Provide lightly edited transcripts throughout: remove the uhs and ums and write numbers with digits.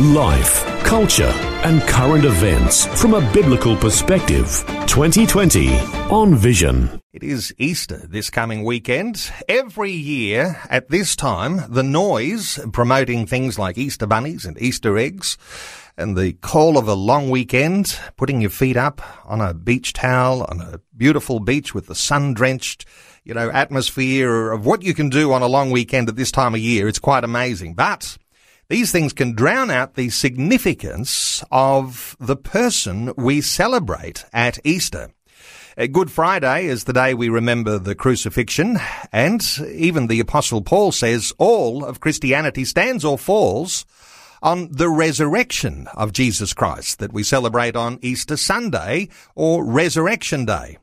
Life, culture, and current events from a biblical perspective. 2020 on Vision. It is Easter this coming weekend. Every year at this time, the noise promoting things like Easter bunnies and Easter eggs and the call of a long weekend, putting your feet up on a beach towel, on a beautiful beach with the sun-drenched, atmosphere of what you can do on a long weekend at this time of year. It's quite amazing. But these things can drown out the significance of the person we celebrate at Easter. Good Friday is the day we remember the crucifixion, and even the Apostle Paul says all of Christianity stands or falls on the resurrection of Jesus Christ that we celebrate on Easter Sunday or Resurrection Day.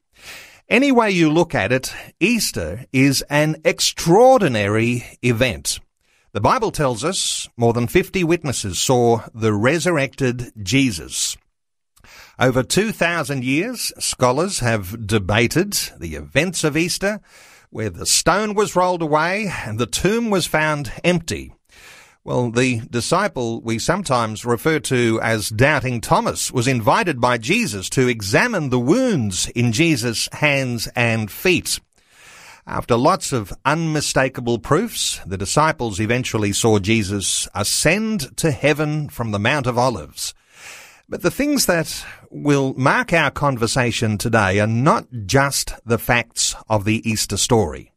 Any way you look at it, Easter is an extraordinary event. The Bible tells us more than 50 witnesses saw the resurrected Jesus. Over 2,000 years, scholars have debated the events of Easter, where the stone was rolled away and the tomb was found empty. Well, the disciple we sometimes refer to as Doubting Thomas was invited by Jesus to examine the wounds in Jesus' hands and feet. After lots of unmistakable proofs, the disciples eventually saw Jesus ascend to heaven from the Mount of Olives. But the things that will mark our conversation today are not just the facts of the Easter story.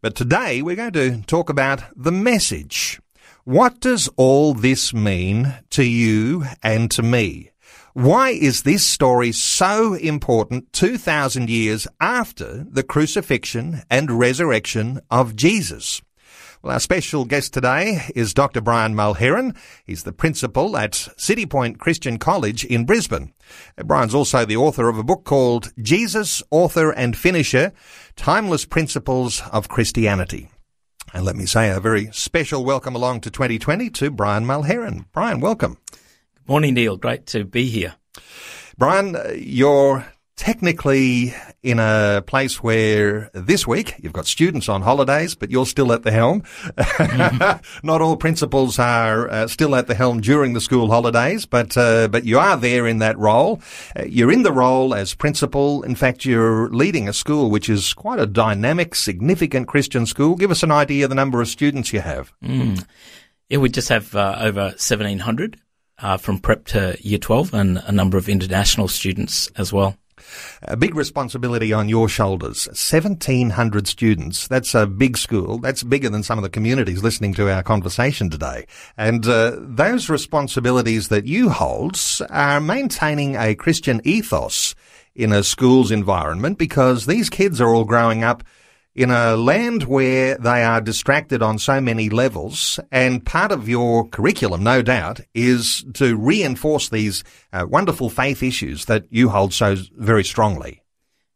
But today we're going to talk about the message. What does all this mean to you and to me? Why is this story so important 2,000 years after the crucifixion and resurrection of Jesus? Well, our special guest today is Dr. Brian Mulheron. He's the principal at City Point Christian College in Brisbane. Brian's also the author of a book called Jesus, Author and Finisher, Timeless Principles of Christianity. And let me say a very special welcome along to 2020 to Brian Mulheron. Brian, welcome. Morning, Neil. Great to be here. Brian, you're technically in a place where this week you've got students on holidays, but you're still at the helm. Not all principals are still at the helm during the school holidays, but you are there in that role. You're in the role as principal. In fact, you're leading a school which is quite a dynamic, significant Christian school. Give us an idea of the number of students you have. Yeah, we just have over 1,700. From prep to year 12 and a number of international students as well. A big responsibility on your shoulders. 1,700 students. That's a big school. That's bigger than some of the communities listening to our conversation today. And those responsibilities that you hold are maintaining a Christian ethos in a school's environment, because these kids are all growing up in a land where they are distracted on so many levels, and part of your curriculum, no doubt, is to reinforce these wonderful faith issues that you hold so very strongly.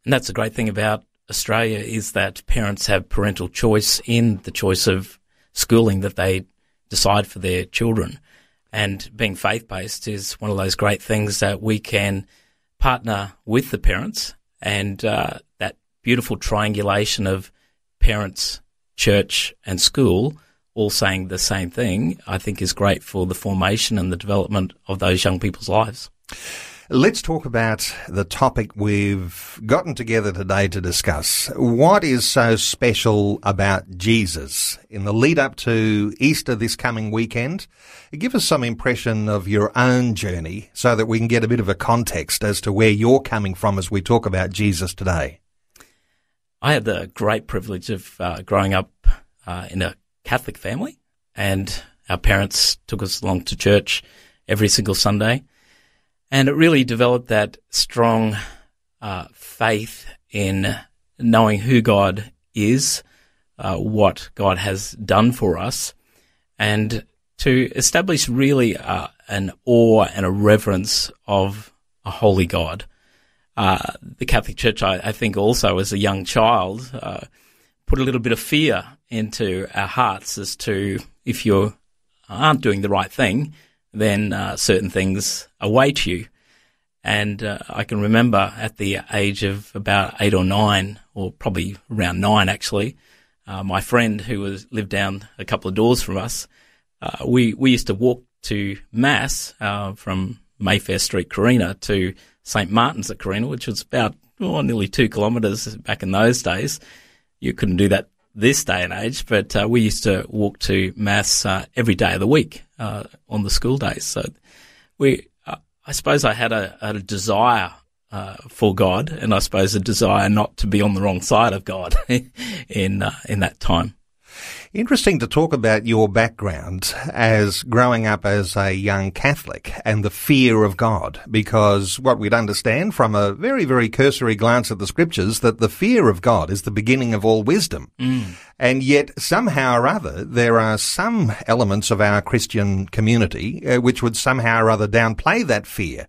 And that's the great thing about Australia, is that parents have parental choice in the choice of schooling that they decide for their children. And being faith-based is one of those great things that we can partner with the parents, and that beautiful triangulation of parents, church and school all saying the same thing, I think is great for the formation and the development of those young people's lives. Let's talk about the topic we've gotten together today to discuss. What is so special about Jesus in the lead up to Easter this coming weekend? Give us some impression of your own journey so that we can get a bit of a context as to where you're coming from as we talk about Jesus today. I had the great privilege of growing up in a Catholic family, and our parents took us along to church every single Sunday, and it really developed that strong faith in knowing who God is, what God has done for us, and to establish really an awe and a reverence of a holy God. the Catholic Church, I think also as a young child, put a little bit of fear into our hearts as to if you aren't doing the right thing, then certain things await you. And I can remember at the age of about 8 or 9, or probably around 9 actually, my friend who lived down a couple of doors from us, we used to walk to Mass from Mayfair Street, Carina, to St. Martin's at Carina, which was about nearly 2 kilometres back in those days. You couldn't do that this day and age, but we used to walk to Mass every day of the week on the school days. So I suppose I had a desire for God, and I suppose a desire not to be on the wrong side of God in that time. Interesting to talk about your background as growing up as a young Catholic and the fear of God, because what we'd understand from a very, very cursory glance at the scriptures that the fear of God is the beginning of all wisdom. Mm. And yet somehow or other there are some elements of our Christian community which would somehow or other downplay that fear.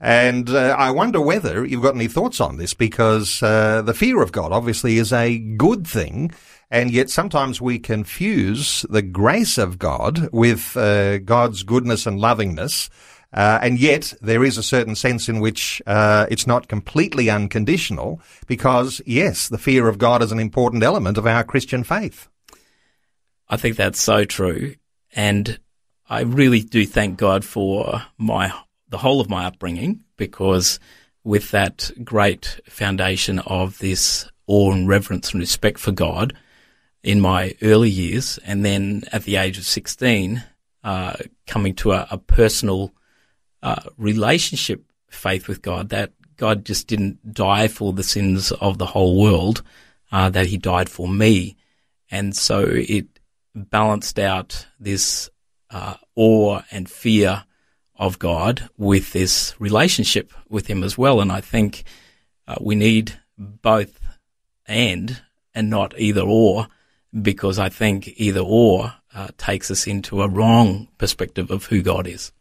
And I wonder whether you've got any thoughts on this, because the fear of God obviously is a good thing. And yet sometimes we confuse the grace of God with God's goodness and lovingness. And yet there is a certain sense in which it's not completely unconditional, because, yes, the fear of God is an important element of our Christian faith. I think that's so true. And I really do thank God for the whole of my upbringing, because with that great foundation of this awe and reverence and respect for God in my early years, and then at the age of 16, coming to a personal relationship faith with God, that God just didn't die for the sins of the whole world, that he died for me. And so it balanced out this awe and fear of God with this relationship with him as well. And I think we need both and not either or, because I think either or takes us into a wrong perspective of who God is.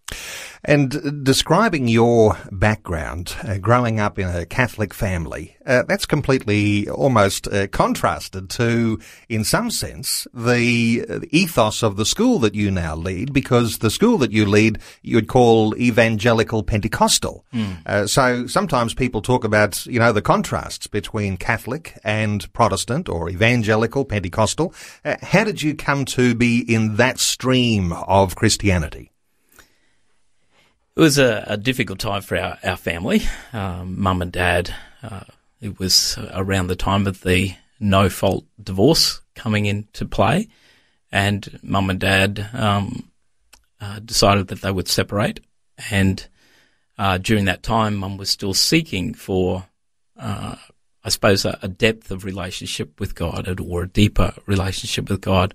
And describing your background, growing up in a Catholic family, that's completely almost contrasted to, in some sense, the ethos of the school that you now lead, because the school that you lead you would call evangelical Pentecostal. Mm. So sometimes people talk about, the contrasts between Catholic and Protestant or evangelical Pentecostal. How did you come to be in that stream of Christianity? It was a difficult time for our family, mum and dad. It was around the time of the no-fault divorce coming into play, and mum and dad decided that they would separate. And during that time, mum was still seeking for, I suppose, a depth of relationship with God, or a deeper relationship with God.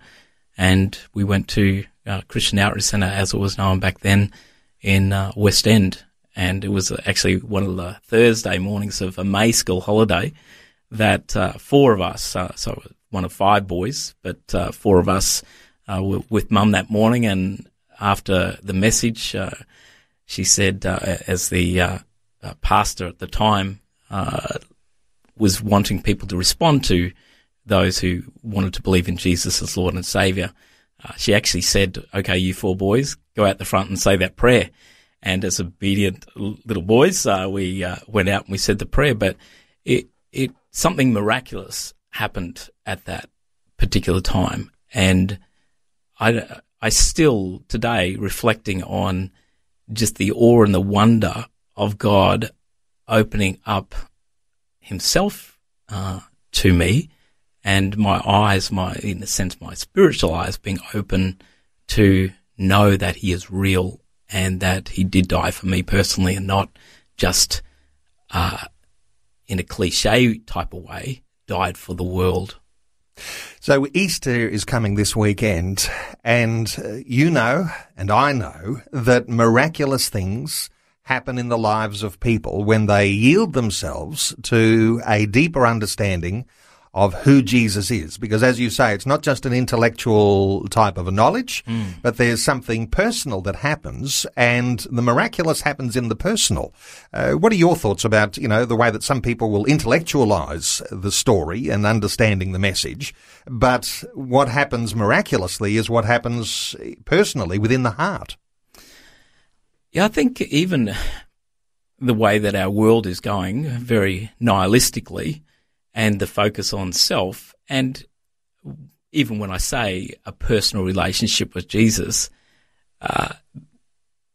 And we went to Christian Outreach Centre, as it was known back then, in West End, and it was actually one of the Thursday mornings of a May school holiday that 4 of us, so one of 5 boys, but 4 of us were with Mum that morning. And after the message, she said, as the pastor at the time was wanting people to respond to those who wanted to believe in Jesus as Lord and Saviour, she actually said, "Okay, you 4 boys, go out the front and say that prayer." And as obedient little boys, we went out and we said the prayer. But it something miraculous happened at that particular time. And I still today, reflecting on just the awe and the wonder of God opening up himself to me, and my eyes, in a sense, my spiritual eyes being open to know that he is real and that he did die for me personally, and not just in a cliche type of way, died for the world. So Easter is coming this weekend, and and I know that miraculous things happen in the lives of people when they yield themselves to a deeper understanding of who Jesus is. Because as you say, it's not just an intellectual type of a knowledge, but there's something personal that happens, and the miraculous happens in the personal. What are your thoughts about, you know, the way that some people will intellectualize the story and understanding the message, but what happens miraculously is what happens personally within the heart? Yeah, I think even the way that our world is going very nihilistically and the focus on self, and even when I say a personal relationship with Jesus,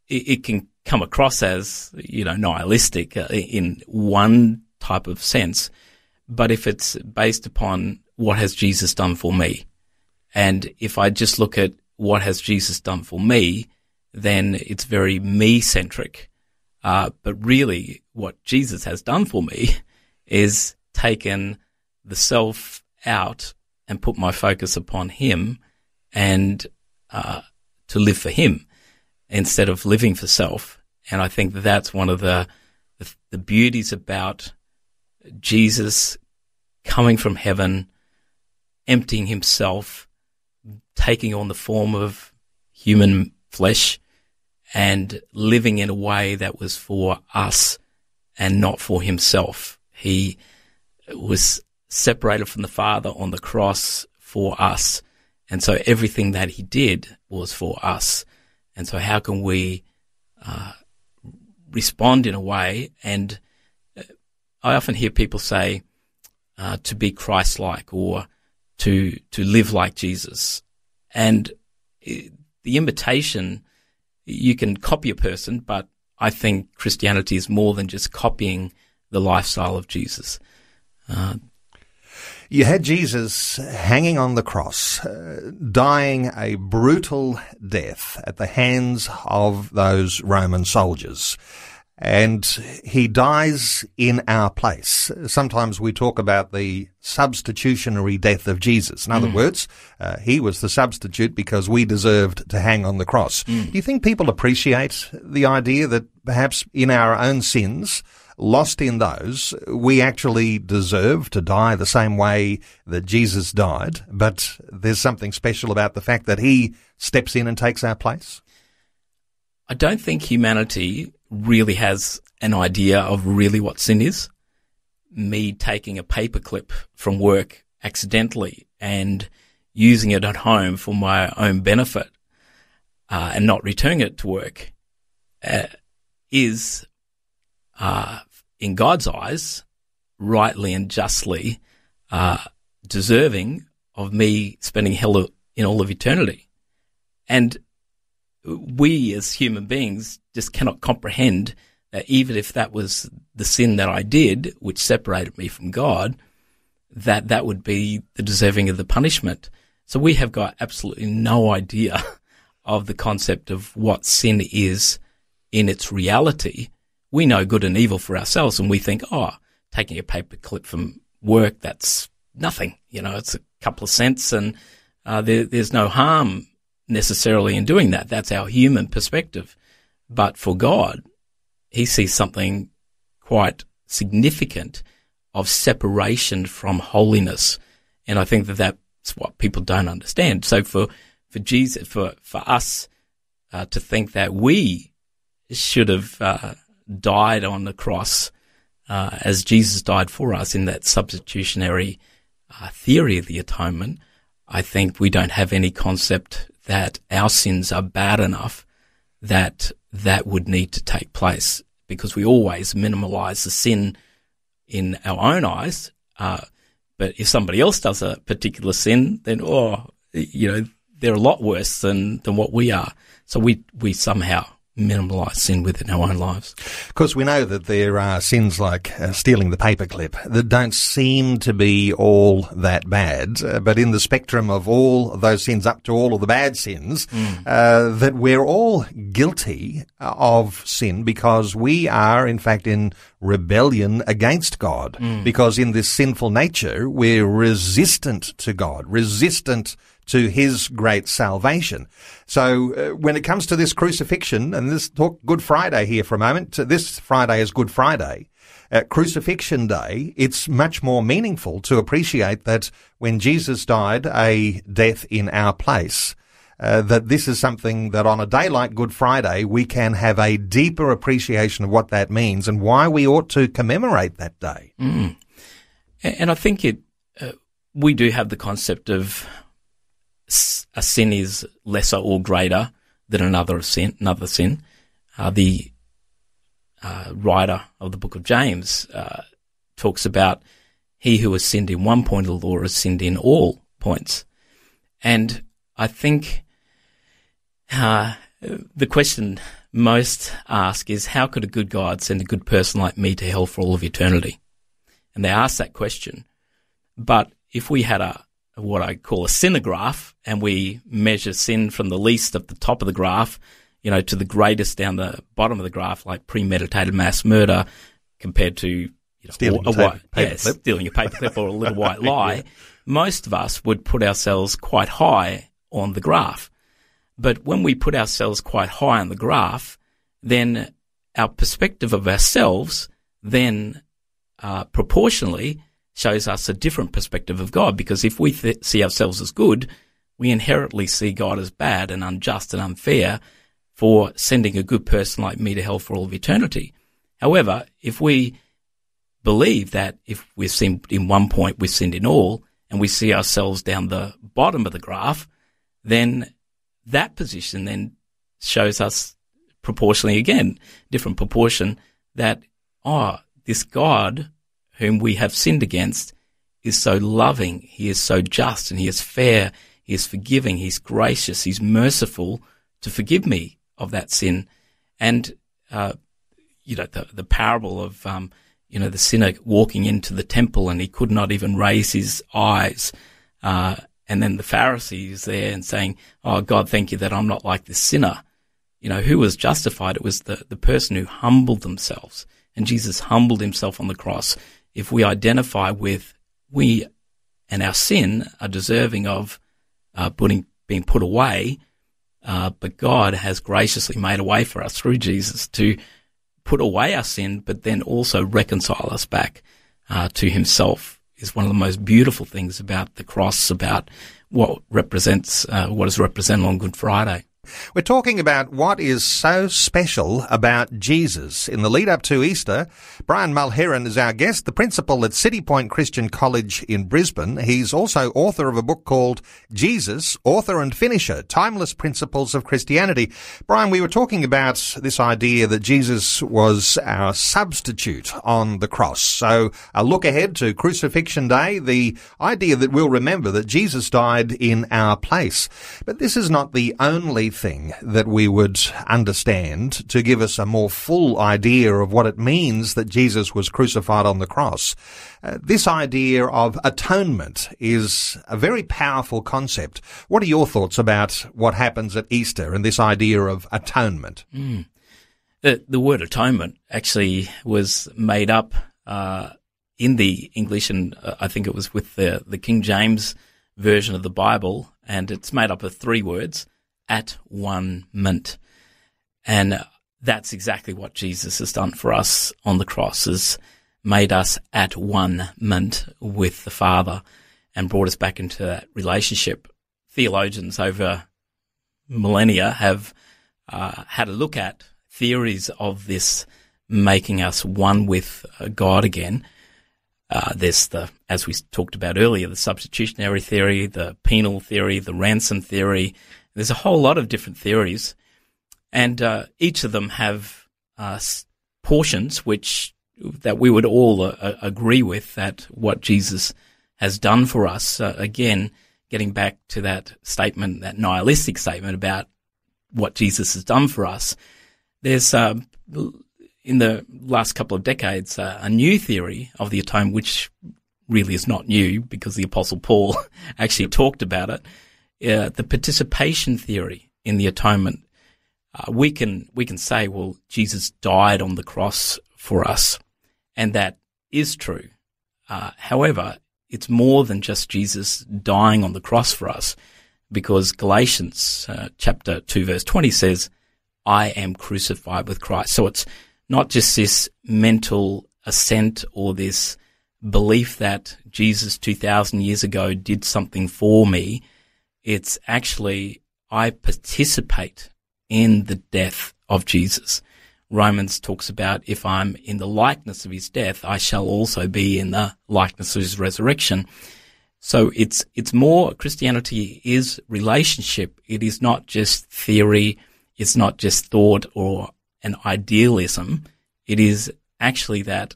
it can come across as, you know, nihilistic in one type of sense. But if it's based upon what has Jesus done for me, and if I just look at what has Jesus done for me, then it's very me-centric. But really what Jesus has done for me is taken the self out and put my focus upon him, and to live for him instead of living for self. And I think that's one of the beauties about Jesus coming from heaven, emptying himself, taking on the form of human flesh, and living in a way that was for us and not for himself. He was separated from the Father on the cross for us. And so everything that he did was for us. And so how can we respond in a way? And I often hear people say to be Christ-like, or to live like Jesus. And the invitation, you can copy a person, but I think Christianity is more than just copying the lifestyle of Jesus. You had Jesus hanging on the cross, dying a brutal death at the hands of those Roman soldiers. And he dies in our place. Sometimes we talk about the substitutionary death of Jesus. In other words, he was the substitute because we deserved to hang on the cross. Do you think people appreciate the idea that perhaps in our own sins, lost in those, we actually deserve to die the same way that Jesus died, but there's something special about the fact that he steps in and takes our place? I don't think humanity really has an idea of really what sin is. Me taking a paperclip from work accidentally and using it at home for my own benefit and not returning it to work is, in God's eyes, rightly and justly deserving of me spending hell in all of eternity. And we as human beings just cannot comprehend that even if that was the sin that I did, which separated me from God, that that would be the deserving of the punishment. So we have got absolutely no idea of the concept of what sin is in its reality. We know good and evil for ourselves, and we think, oh, taking a paperclip from work, that's nothing. You know, it's a couple of cents, and there's no harm necessarily in doing that. That's our human perspective. But for God, he sees something quite significant of separation from holiness. And I think that that's what people don't understand. So for Jesus, for us to think that we should have died on the cross as Jesus died for us in that substitutionary theory of the atonement, I think we don't have any concept that our sins are bad enough that that would need to take place, because we always minimalize the sin in our own eyes. But if somebody else does a particular sin, then, you know, they're a lot worse than what we are. So we somehow minimalise sin within our own lives. Of course, we know that there are sins like stealing the paperclip that don't seem to be all that bad, but in the spectrum of all of those sins up to all of the bad sins, that we're all guilty of sin because we are, in fact, in rebellion against God, because in this sinful nature, we're resistant to God, resistant to his great salvation. So when it comes to this crucifixion, and this talk Good Friday here for a moment, this Friday is Good Friday, At Crucifixion Day, it's much more meaningful to appreciate that when Jesus died a death in our place, that this is something that on a day like Good Friday, we can have a deeper appreciation of what that means and why we ought to commemorate that day. Mm. And I think we do have the concept of a sin is lesser or greater than another sin. The writer of the book of James talks about he who has sinned in one point of the law has sinned in all points. And I think the question most ask is, how could a good God send a good person like me to hell for all of eternity? And they ask that question. But if we had what I call a sinograph, and we measure sin from the least at the top of the graph, to the greatest down the bottom of the graph, like premeditated mass murder compared to stealing a paperclip or a little white lie, yeah. Most of us would put ourselves quite high on the graph. But when we put ourselves quite high on the graph, then our perspective of ourselves then proportionally shows us a different perspective of God, because if we see ourselves as good, we inherently see God as bad and unjust and unfair for sending a good person like me to hell for all of eternity. However, if we believe that if we've sinned in one point, we've sinned in all, and we see ourselves down the bottom of the graph, then that position then shows us proportionally, again, different proportion, that, this God whom we have sinned against is so loving, he is so just, and he is fair, he is forgiving, he's gracious, he's merciful to forgive me of that sin. And, the parable of, the sinner walking into the temple and he could not even raise his eyes. And then the Pharisees there and saying, "Oh, God, thank you that I'm not like this sinner." Who was justified? It was the person who humbled themselves. And Jesus humbled himself on the cross. If we identify with we and our sin are deserving of being put away, but God has graciously made a way for us through Jesus to put away our sin, but then also reconcile us back to himself, is one of the most beautiful things about the cross, about what is represented on Good Friday. We're talking about what is so special about Jesus. In the lead-up to Easter, Brian Mulheron is our guest, the principal at City Point Christian College in Brisbane. He's also author of a book called Jesus, Author and Finisher, Timeless Principles of Christianity. Brian, we were talking about this idea that Jesus was our substitute on the cross. So a look ahead to Crucifixion Day, the idea that we'll remember that Jesus died in our place. But this is not the only thing that we would understand to give us a more full idea of what it means that Jesus was crucified on the cross. This idea of atonement is a very powerful concept. What are your thoughts about what happens at Easter and this idea of atonement? Mm. The word atonement actually was made up in the English, and I think it was with the King James Version of the Bible, and it's made up of three words: at one mint. And that's exactly what Jesus has done for us on the cross, is made us at one mint with the Father and brought us back into that relationship. Theologians over millennia have had a look at theories of this making us one with God again. There's as we talked about earlier, the substitutionary theory, the penal theory, the ransom theory. There's a whole lot of different theories, and each of them have portions that we would all agree with, that what Jesus has done for us. Again, getting back to that statement, that nihilistic statement about what Jesus has done for us, there's in the last couple of decades a new theory of the atonement, which really is not new because the Apostle Paul actually talked about it. The participation theory in the atonement. We can say, well, Jesus died on the cross for us, and that is true. However, it's more than just Jesus dying on the cross for us, because Galatians chapter 2 verse 20 says, "I am crucified with Christ." So it's not just this mental assent or this belief that Jesus 2,000 years ago did something for me. It's actually I participate in the death of Jesus. Romans talks about if I'm in the likeness of his death, I shall also be in the likeness of his resurrection. So it's more, Christianity is relationship. It is not just theory. It's not just thought or an idealism. It is actually that,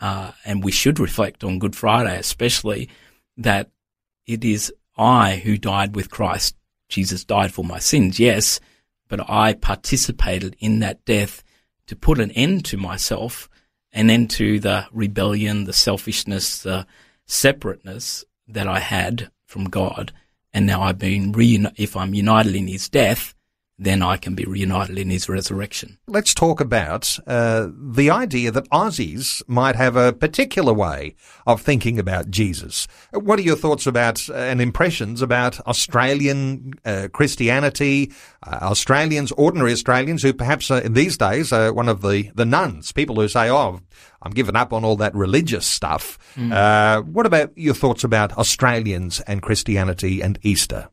and we should reflect on Good Friday especially, that it is I who died with Christ. Jesus died for my sins, yes, but I participated in that death to put an end to myself, an end to the rebellion, the selfishness, the separateness that I had from God. And now I've been if I'm united in his death, then I can be reunited in his resurrection. Let's talk about the idea that Aussies might have a particular way of thinking about Jesus. What are your thoughts about and impressions about Australian Christianity, Australians, ordinary Australians who perhaps these days are one of the nuns, people who say, oh, I'm giving up on all that religious stuff. Mm. What about your thoughts about Australians and Christianity and Easter?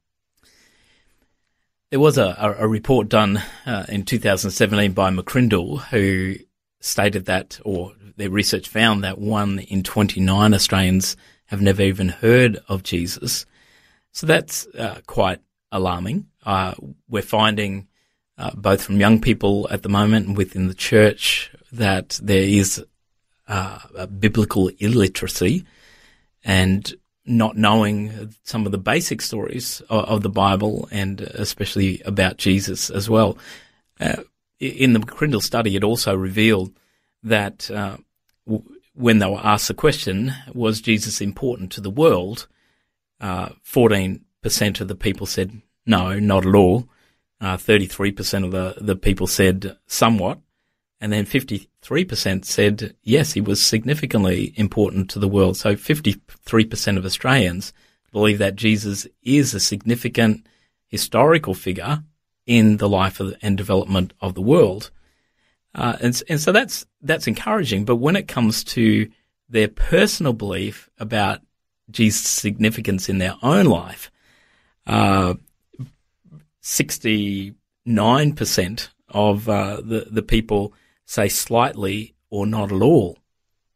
There was a report done in 2017 by McCrindle who stated that, or their research found that 1 in 29 Australians have never even heard of Jesus. So that's quite alarming. We're finding both from young people at the moment and within the church that there is a biblical illiteracy and not knowing some of the basic stories of the Bible and especially about Jesus as well. In the McCrindle study, it also revealed that when they were asked the question, was Jesus important to the world, 14% of the people said, no, not at all. 33% of the people said somewhat. And then 53% said, yes, he was significantly important to the world. So 53% of Australians believe that Jesus is a significant historical figure in the life and development of the world. And so that's encouraging. But when it comes to their personal belief about Jesus' significance in their own life, 69% of the people say slightly or not at all.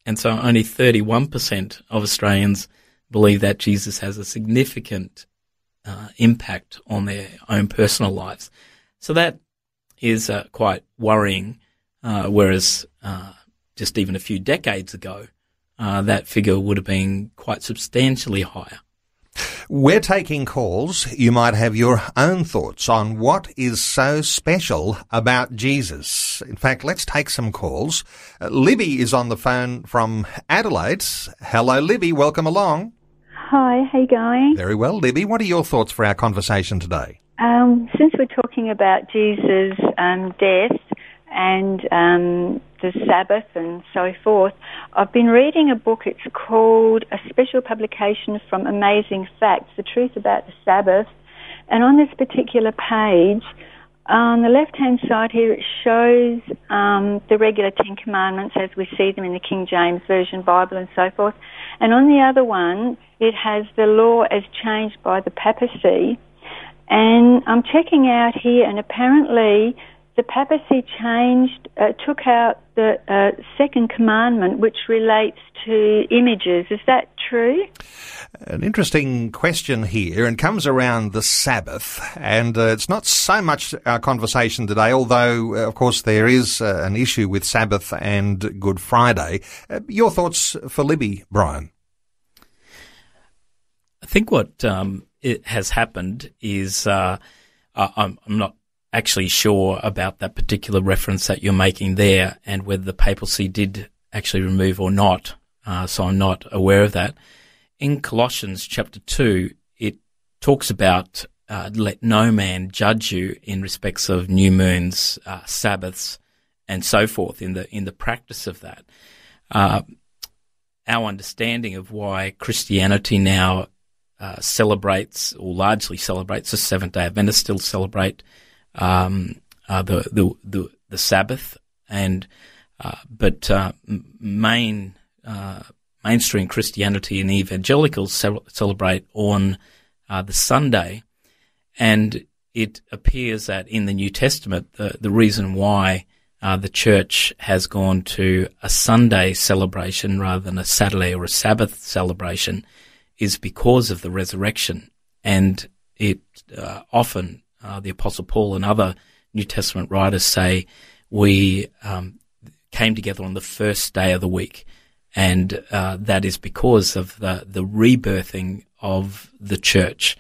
And so only 31% of Australians believe that Jesus has a significant impact on their own personal lives. So that is quite worrying, whereas just even a few decades ago, that figure would have been quite substantially higher. We're taking calls. You might have your own thoughts on what is so special about Jesus. In fact, let's take some calls. Libby is on the phone from Adelaide. Hello, Libby. Welcome along. Hi. How you going? Very well, Libby. What are your thoughts for our conversation today? Since we're talking about Jesus' death and the Sabbath and so forth, I've been reading a book. It's called A Special Publication from Amazing Facts, The Truth About the Sabbath. And on this particular page, on the left-hand side here, it shows the regular Ten Commandments as we see them in the King James Version Bible and so forth. And on the other one, it has the law as changed by the papacy. And I'm checking out here, and apparently the papacy changed, took out the second commandment, which relates to images. Is that true? An interesting question here, and comes around the Sabbath. And it's not so much our conversation today, although, of course, there is an issue with Sabbath and Good Friday. Your thoughts for Libby, Brian? I think what it has happened is I'm not actually sure about that particular reference that you're making there and whether the papacy did actually remove or not, so I'm not aware of that. In Colossians chapter 2, it talks about let no man judge you in respects of new moons, Sabbaths, and so forth in the practice of that. Our understanding of why Christianity now celebrates or largely celebrates the Seventh-day Adventists still celebrate the Sabbath, and Mainstream Christianity and evangelicals celebrate on the Sunday, and it appears that in the New Testament, the reason why the church has gone to a Sunday celebration rather than a Saturday or a Sabbath celebration is because of the resurrection. And it often, the Apostle Paul and other New Testament writers say, we came together on the first day of the week. And that is because of the rebirthing of the church.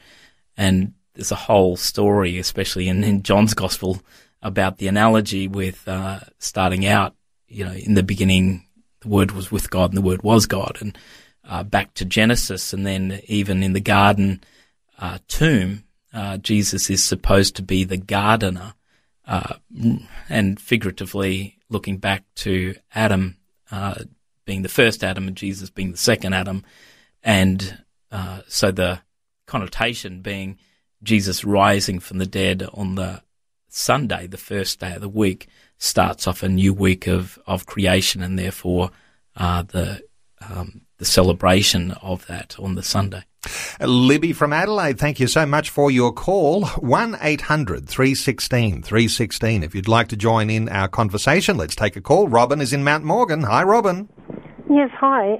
And there's a whole story, especially in John's Gospel, about the analogy with starting out, you know, in the beginning, the Word was with God and the Word was God, and back to Genesis, and then even in the garden tomb, Jesus is supposed to be the gardener, and figuratively looking back to Adam being the first Adam and Jesus being the second Adam, and so the connotation being Jesus rising from the dead on the Sunday, the first day of the week, starts off a new week of creation, and therefore the celebration of that on the Sunday. Libby from Adelaide, thank you so much for your call. 1-800-316-316 if you'd like to join in our conversation. Let's take a call. Robin is in Mount Morgan. Hi, Robin. Yes, hi.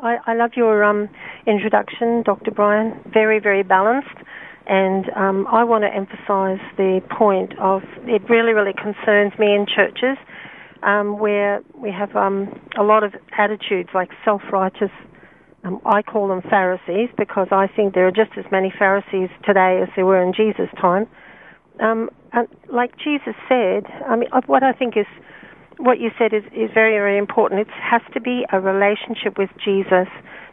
I love your introduction, Dr. Brian. Very, very balanced. And I want to emphasise the point of it really, really concerns me in churches where we have a lot of attitudes like self-righteous. I call them Pharisees because I think there are just as many Pharisees today as there were in Jesus' time. And like Jesus said, I mean, what I think is, what you said is very, very important. It has to be a relationship with Jesus,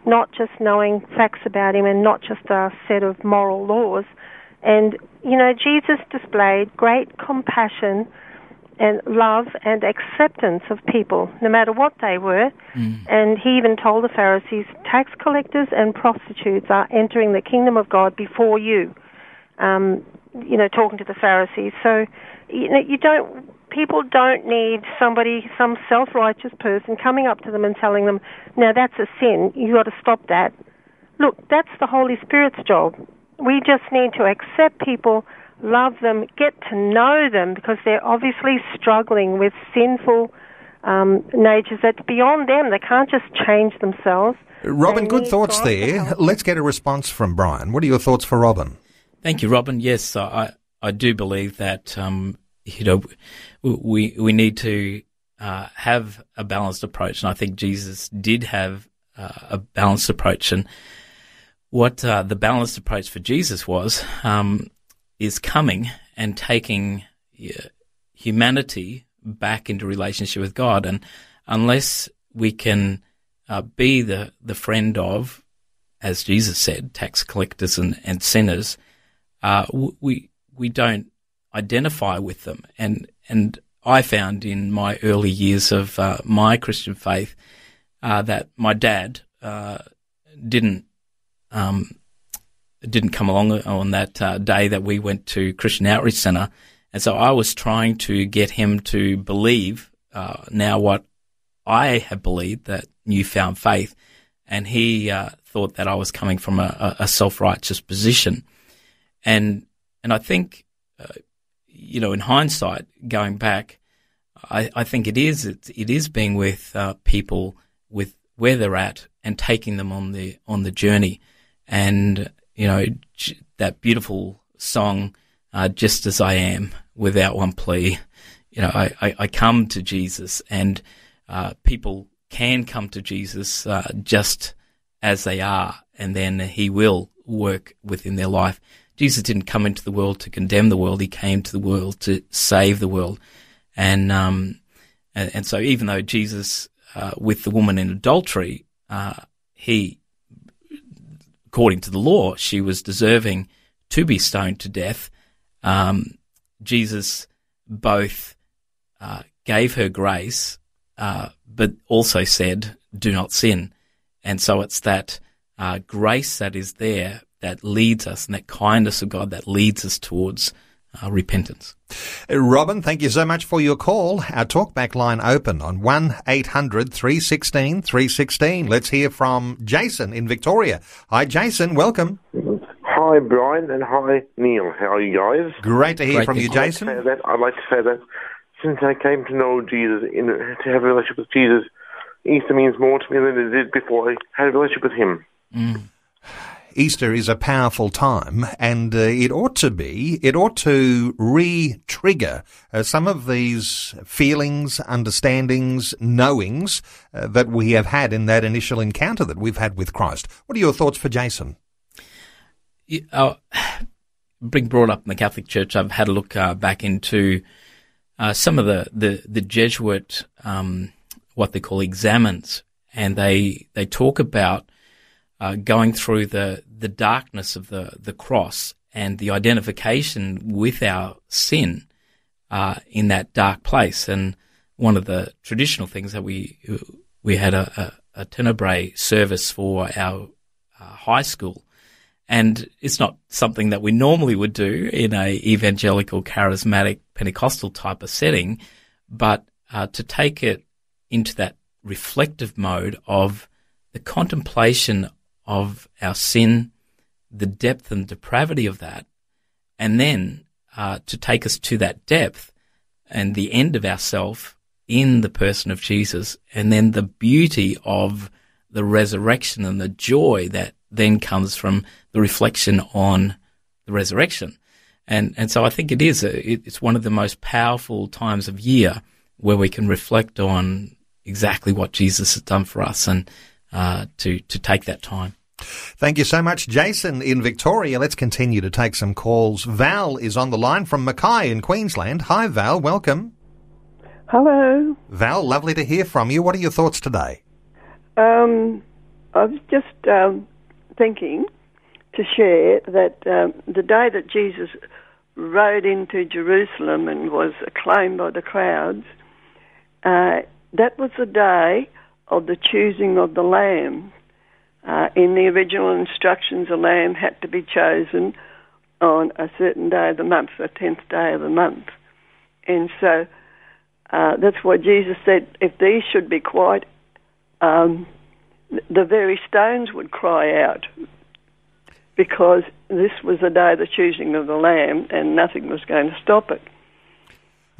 not just knowing facts about him and not just a set of moral laws. And, you know, Jesus displayed great compassion and love and acceptance of people, no matter what they were. Mm. And he even told the Pharisees, tax collectors and prostitutes are entering the kingdom of God before you, you know, talking to the Pharisees. So, you know, people don't need somebody, some self-righteous person coming up to them and telling them, now that's a sin, you got to stop that. Look, that's the Holy Spirit's job. We just need to accept people, love them, get to know them, because they're obviously struggling with sinful natures that's beyond them. They can't just change themselves. Robin, good thoughts there. Let's get a response from Brian. What are your thoughts for Robin? Thank you, Robin. Yes, I do believe that you know, we need to have a balanced approach, and I think Jesus did have a balanced approach. And what the balanced approach for Jesus was is coming and taking humanity back into relationship with God. And unless we can be the friend of, as Jesus said, tax collectors and sinners, we don't identify with them. And I found in my early years of my Christian faith that my dad didn't come along on that day that we went to Christian Outreach Centre, and so I was trying to get him to believe now what I had believed, that newfound faith, and he thought that I was coming from a self-righteous position, and I think you know, in hindsight, going back, I think it is being with people with where they're at and taking them on the journey. And you know, that beautiful song, "Just as I Am, without one plea." You know, I come to Jesus, and people can come to Jesus just as they are, and then He will work within their life. Jesus didn't come into the world to condemn the world. He came to the world to save the world. And so even though Jesus, with the woman in adultery, he, according to the law, she was deserving to be stoned to death. Jesus both gave her grace, but also said, do not sin. And so it's that grace that is there that leads us, and that kindness of God that leads us towards repentance. Robin, thank you so much for your call. Our talkback line open on 1-800-316-316. Let's hear from Jason in Victoria. Hi, Jason. Welcome. Hi, Brian, and hi, Neil. How are you guys? Great to hear from you, Jason. I'd like to say that since I came to know Jesus, to have a relationship with Jesus, Easter means more to me than it did before I had a relationship with him. Mm. Easter is a powerful time, and it ought to re-trigger some of these feelings, understandings, knowings that we have had in that initial encounter that we've had with Christ. What are your thoughts for Jason? Being brought up in the Catholic Church, I've had a look back into some of the Jesuit, what they call examines, and they talk about going through the darkness of the cross and the identification with our sin in that dark place. And one of the traditional things that we had a tenebrae service for our high school, and it's not something that we normally would do in a evangelical, charismatic, Pentecostal type of setting, but to take it into that reflective mode of the contemplation of our sin, the depth and depravity of that, and then to take us to that depth and the end of ourself in the person of Jesus, and then the beauty of the resurrection and the joy that then comes from the reflection on the resurrection. And so I think it is, it's one of the most powerful times of year where we can reflect on exactly what Jesus has done for us and to take that time. Thank you so much, Jason, in Victoria. Let's continue to take some calls. Val is on the line from Mackay in Queensland. Hi, Val. Welcome. Hello. Val, lovely to hear from you. What are your thoughts today? I was just thinking to share that the day that Jesus rode into Jerusalem and was acclaimed by the crowds, that was the day of the choosing of the lamb. In the original instructions, a lamb had to be chosen on a certain day of the month, the 10th day of the month. And so that's why Jesus said, if these should be quiet, the very stones would cry out, because this was the day of the choosing of the lamb and nothing was going to stop it.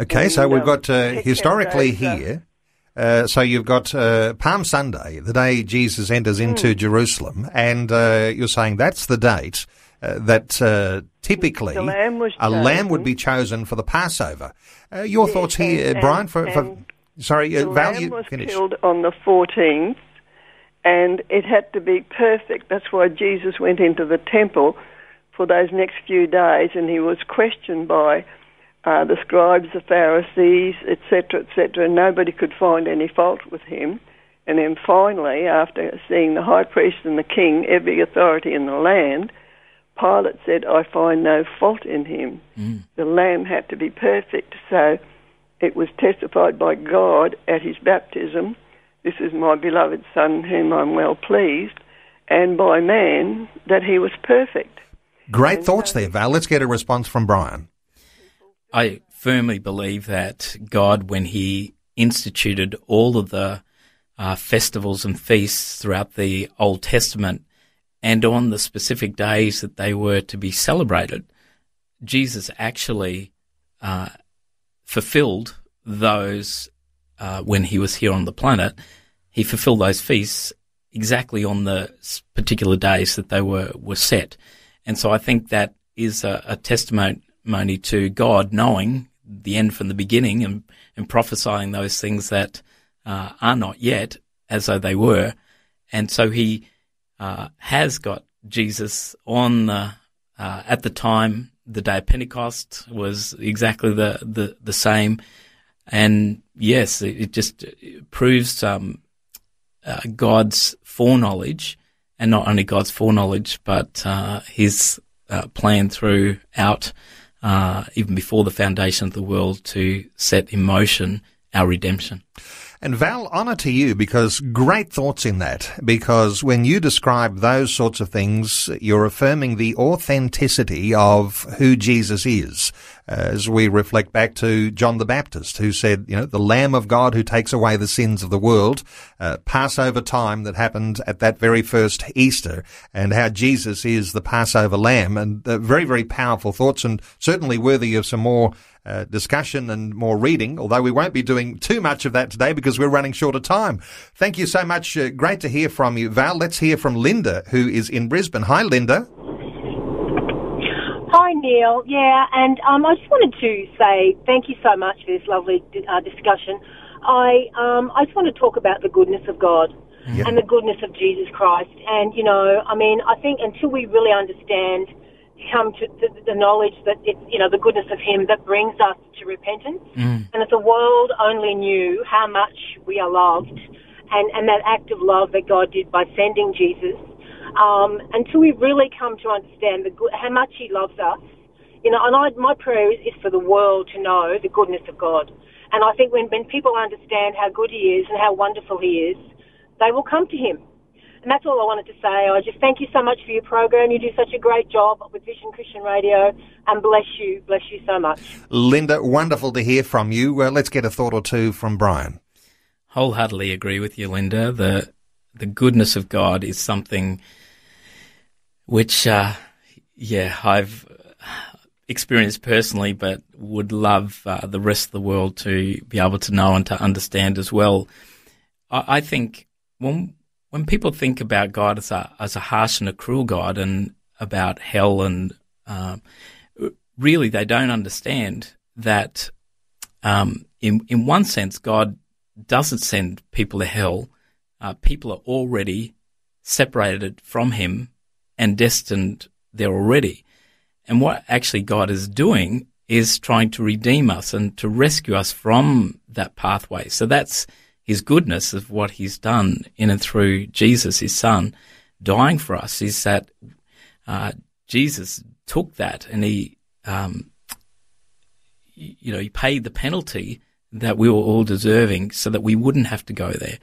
Okay, and, so we've got historically here... So you've got Palm Sunday, the day Jesus enters into Jerusalem, and you're saying that's the date that typically a lamb would be chosen for the Passover. Your thoughts here, Brian? Val, you finish. The lamb was killed on the 14th, and it had to be perfect. That's why Jesus went into the temple for those next few days, and he was questioned by the scribes, the Pharisees, et cetera, and nobody could find any fault with him. And then finally, after seeing the high priest and the king, every authority in the land, Pilate said, I find no fault in him. Mm. The lamb had to be perfect. So it was testified by God at his baptism, this is my beloved son whom I'm well pleased, and by man that he was perfect. Great thoughts there, Val. Let's get a response from Brian. I firmly believe that God, when he instituted all of the festivals and feasts throughout the Old Testament, and on the specific days that they were to be celebrated, Jesus actually fulfilled those when he was here on the planet. He fulfilled those feasts exactly on the particular days that they were set. And so I think that is a testimony to God knowing the end from the beginning and prophesying those things that are not yet as though they were. And so he has got Jesus on at the time, the day of Pentecost was exactly the same. And yes, it just proves God's foreknowledge, and not only God's foreknowledge, but his plan throughout even before the foundation of the world to set in motion our redemption. And Val, honour to you, because great thoughts in that, because when you describe those sorts of things, you're affirming the authenticity of who Jesus is. As we reflect back to John the Baptist, who said, you know, the Lamb of God who takes away the sins of the world, Passover time that happened at that very first Easter, and how Jesus is the Passover Lamb, and very, very powerful thoughts, and certainly worthy of some more discussion and more reading, although we won't be doing too much of that today because we're running short of time. Thank you so much. Great to hear from you, Val. Let's hear from Linda, who is in Brisbane. Hi, Linda. Hi, Neil. Yeah, and I just wanted to say thank you so much for this lovely discussion. I just want to talk about the goodness of God and the goodness of Jesus Christ. And, you know, I mean, I think until we really understand, come to the knowledge that it's, you know, the goodness of Him that brings us to repentance. And if the world only knew how much we are loved and that act of love that God did by sending Jesus, until we really come to understand how much He loves us, you know, and my prayer is for the world to know the goodness of God. And I think when people understand how good He is and how wonderful He is, they will come to Him. And that's all I wanted to say. I just thank you so much for your program. You do such a great job with Vision Christian Radio, and bless you so much. Linda, wonderful to hear from you. Let's get a thought or two from Brian. Wholeheartedly agree with you, Linda. The goodness of God is something which, I've experienced personally, but would love the rest of the world to be able to know and to understand as well. I think when people think about God as a harsh and a cruel God and about hell, and really they don't understand that in one sense God doesn't send people to hell. People are already separated from Him and destined there already. And what actually God is doing is trying to redeem us and to rescue us from that pathway. So that's His goodness of what He's done in and through Jesus, His Son, dying for us, is that Jesus took that and He, He paid the penalty that we were all deserving so that we wouldn't have to go there.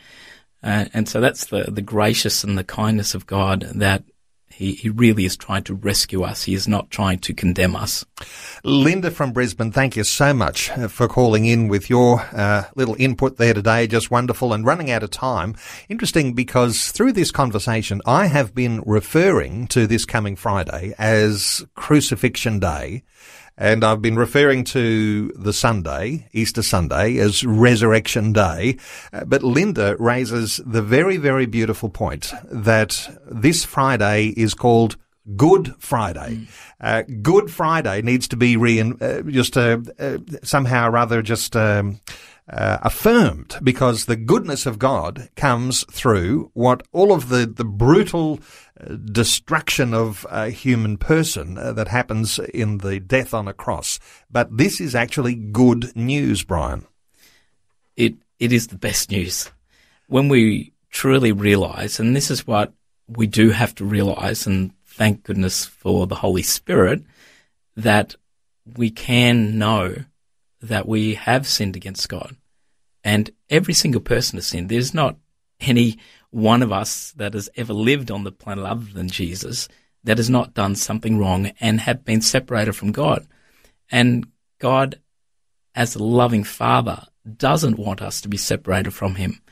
And so that's the gracious and the kindness of God, that He really is trying to rescue us. He is not trying to condemn us. Linda from Brisbane, thank you so much for calling in with your little input there today. Just wonderful, and running out of time. Interesting, because through this conversation, I have been referring to this coming Friday as Crucifixion Day, and I've been referring to the Sunday, Easter Sunday, as Resurrection Day. But Linda raises the very, very beautiful point that this Friday is called Good Friday. Good Friday needs to be affirmed, because the goodness of God comes through what all of the brutal destruction of a human person that happens in the death on a cross. But this is actually good news, Brian. It is the best news. When we truly realise, and this is what we do have to realise, and thank goodness for the Holy Spirit, that we can know that we have sinned against God. And every single person has sinned. There's not any one of us that has ever lived on the planet other than Jesus that has not done something wrong and have been separated from God. And God, as a loving Father, doesn't want us to be separated from Him.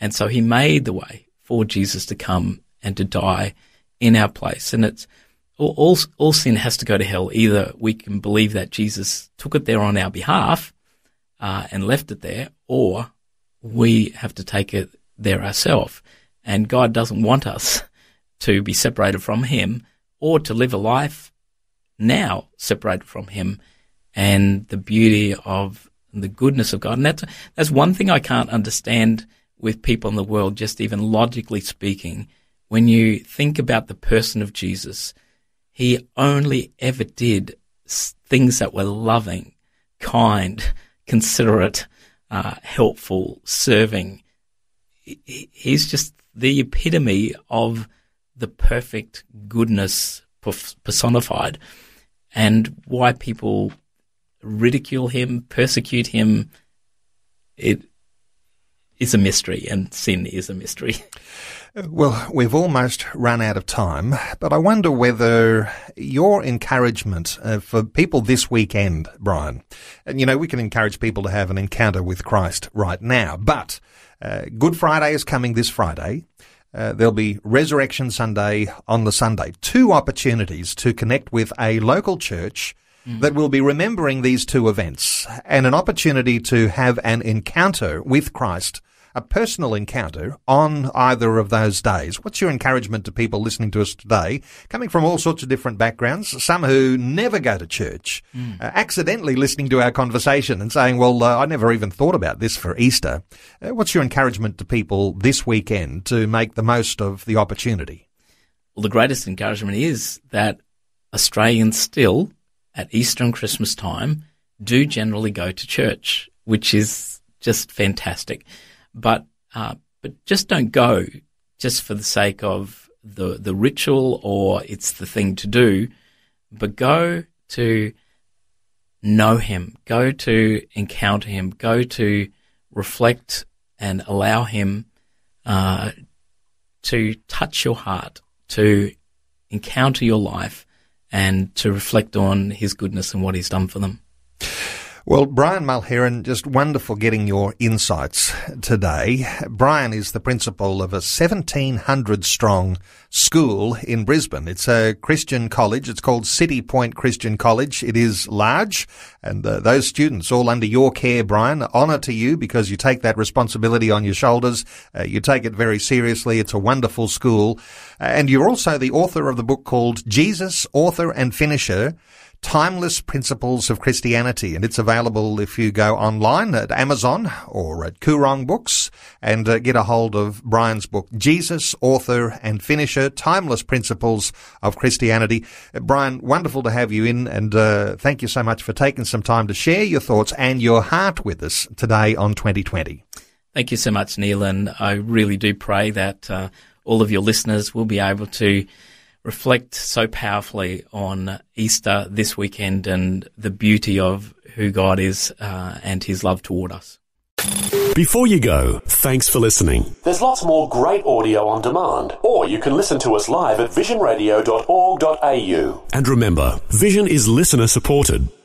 And so He made the way for Jesus to come and to die in our place. And it's all sin has to go to hell. Either we can believe that Jesus took it there on our behalf and left it there, or we have to take it there ourselves. And God doesn't want us to be separated from Him, or to live a life now separated from Him and the beauty of the goodness of God. And that's one thing I can't understand with people in the world, just even logically speaking. When you think about the person of Jesus, He only ever did things that were loving, kind, considerate, helpful, serving. He's just the epitome of the perfect goodness personified, and why people ridicule Him, persecute Him, it is a mystery, and sin is a mystery. Well, we've almost run out of time, but I wonder whether your encouragement for people this weekend, Brian, and you know, we can encourage people to have an encounter with Christ right now, but Good Friday is coming this Friday. There'll be Resurrection Sunday on the Sunday. Two opportunities to connect with a local church that will be remembering these two events, and an opportunity to have an encounter with Christ, a personal encounter on either of those days. What's your encouragement to people listening to us today, coming from all sorts of different backgrounds, some who never go to church, accidentally listening to our conversation and saying, well, I never even thought about this for Easter. What's your encouragement to people this weekend to make the most of the opportunity? Well, the greatest encouragement is that Australians still, at Easter and Christmas time, do generally go to church, which is just fantastic. But just don't go just for the sake of the ritual or it's the thing to do, but go to know him, go to encounter him, go to reflect and allow him to touch your heart, to encounter your life and to reflect on his goodness and what he's done for them. Well, Brian Mulheron, just wonderful getting your insights today. Brian is the principal of a 1,700-strong school in Brisbane. It's a Christian college. It's called City Point Christian College. It is large, and those students all under your care, Brian, honour to you because you take that responsibility on your shoulders. You take it very seriously. It's a wonderful school. And you're also the author of the book called Jesus, Author and Finisher, Timeless Principles of Christianity, and it's available if you go online at Amazon or at Koorong Books and get a hold of Brian's book, Jesus, Author and Finisher, Timeless Principles of Christianity. Brian, wonderful to have you in, and thank you so much for taking some time to share your thoughts and your heart with us today on 2020. Thank you so much, Neil, and I really do pray that all of your listeners will be able to reflect so powerfully on Easter this weekend and the beauty of who God is and his love toward us. Before you go, thanks for listening. There's lots more great audio on demand, or you can listen to us live at visionradio.org.au. And remember, Vision is listener supported.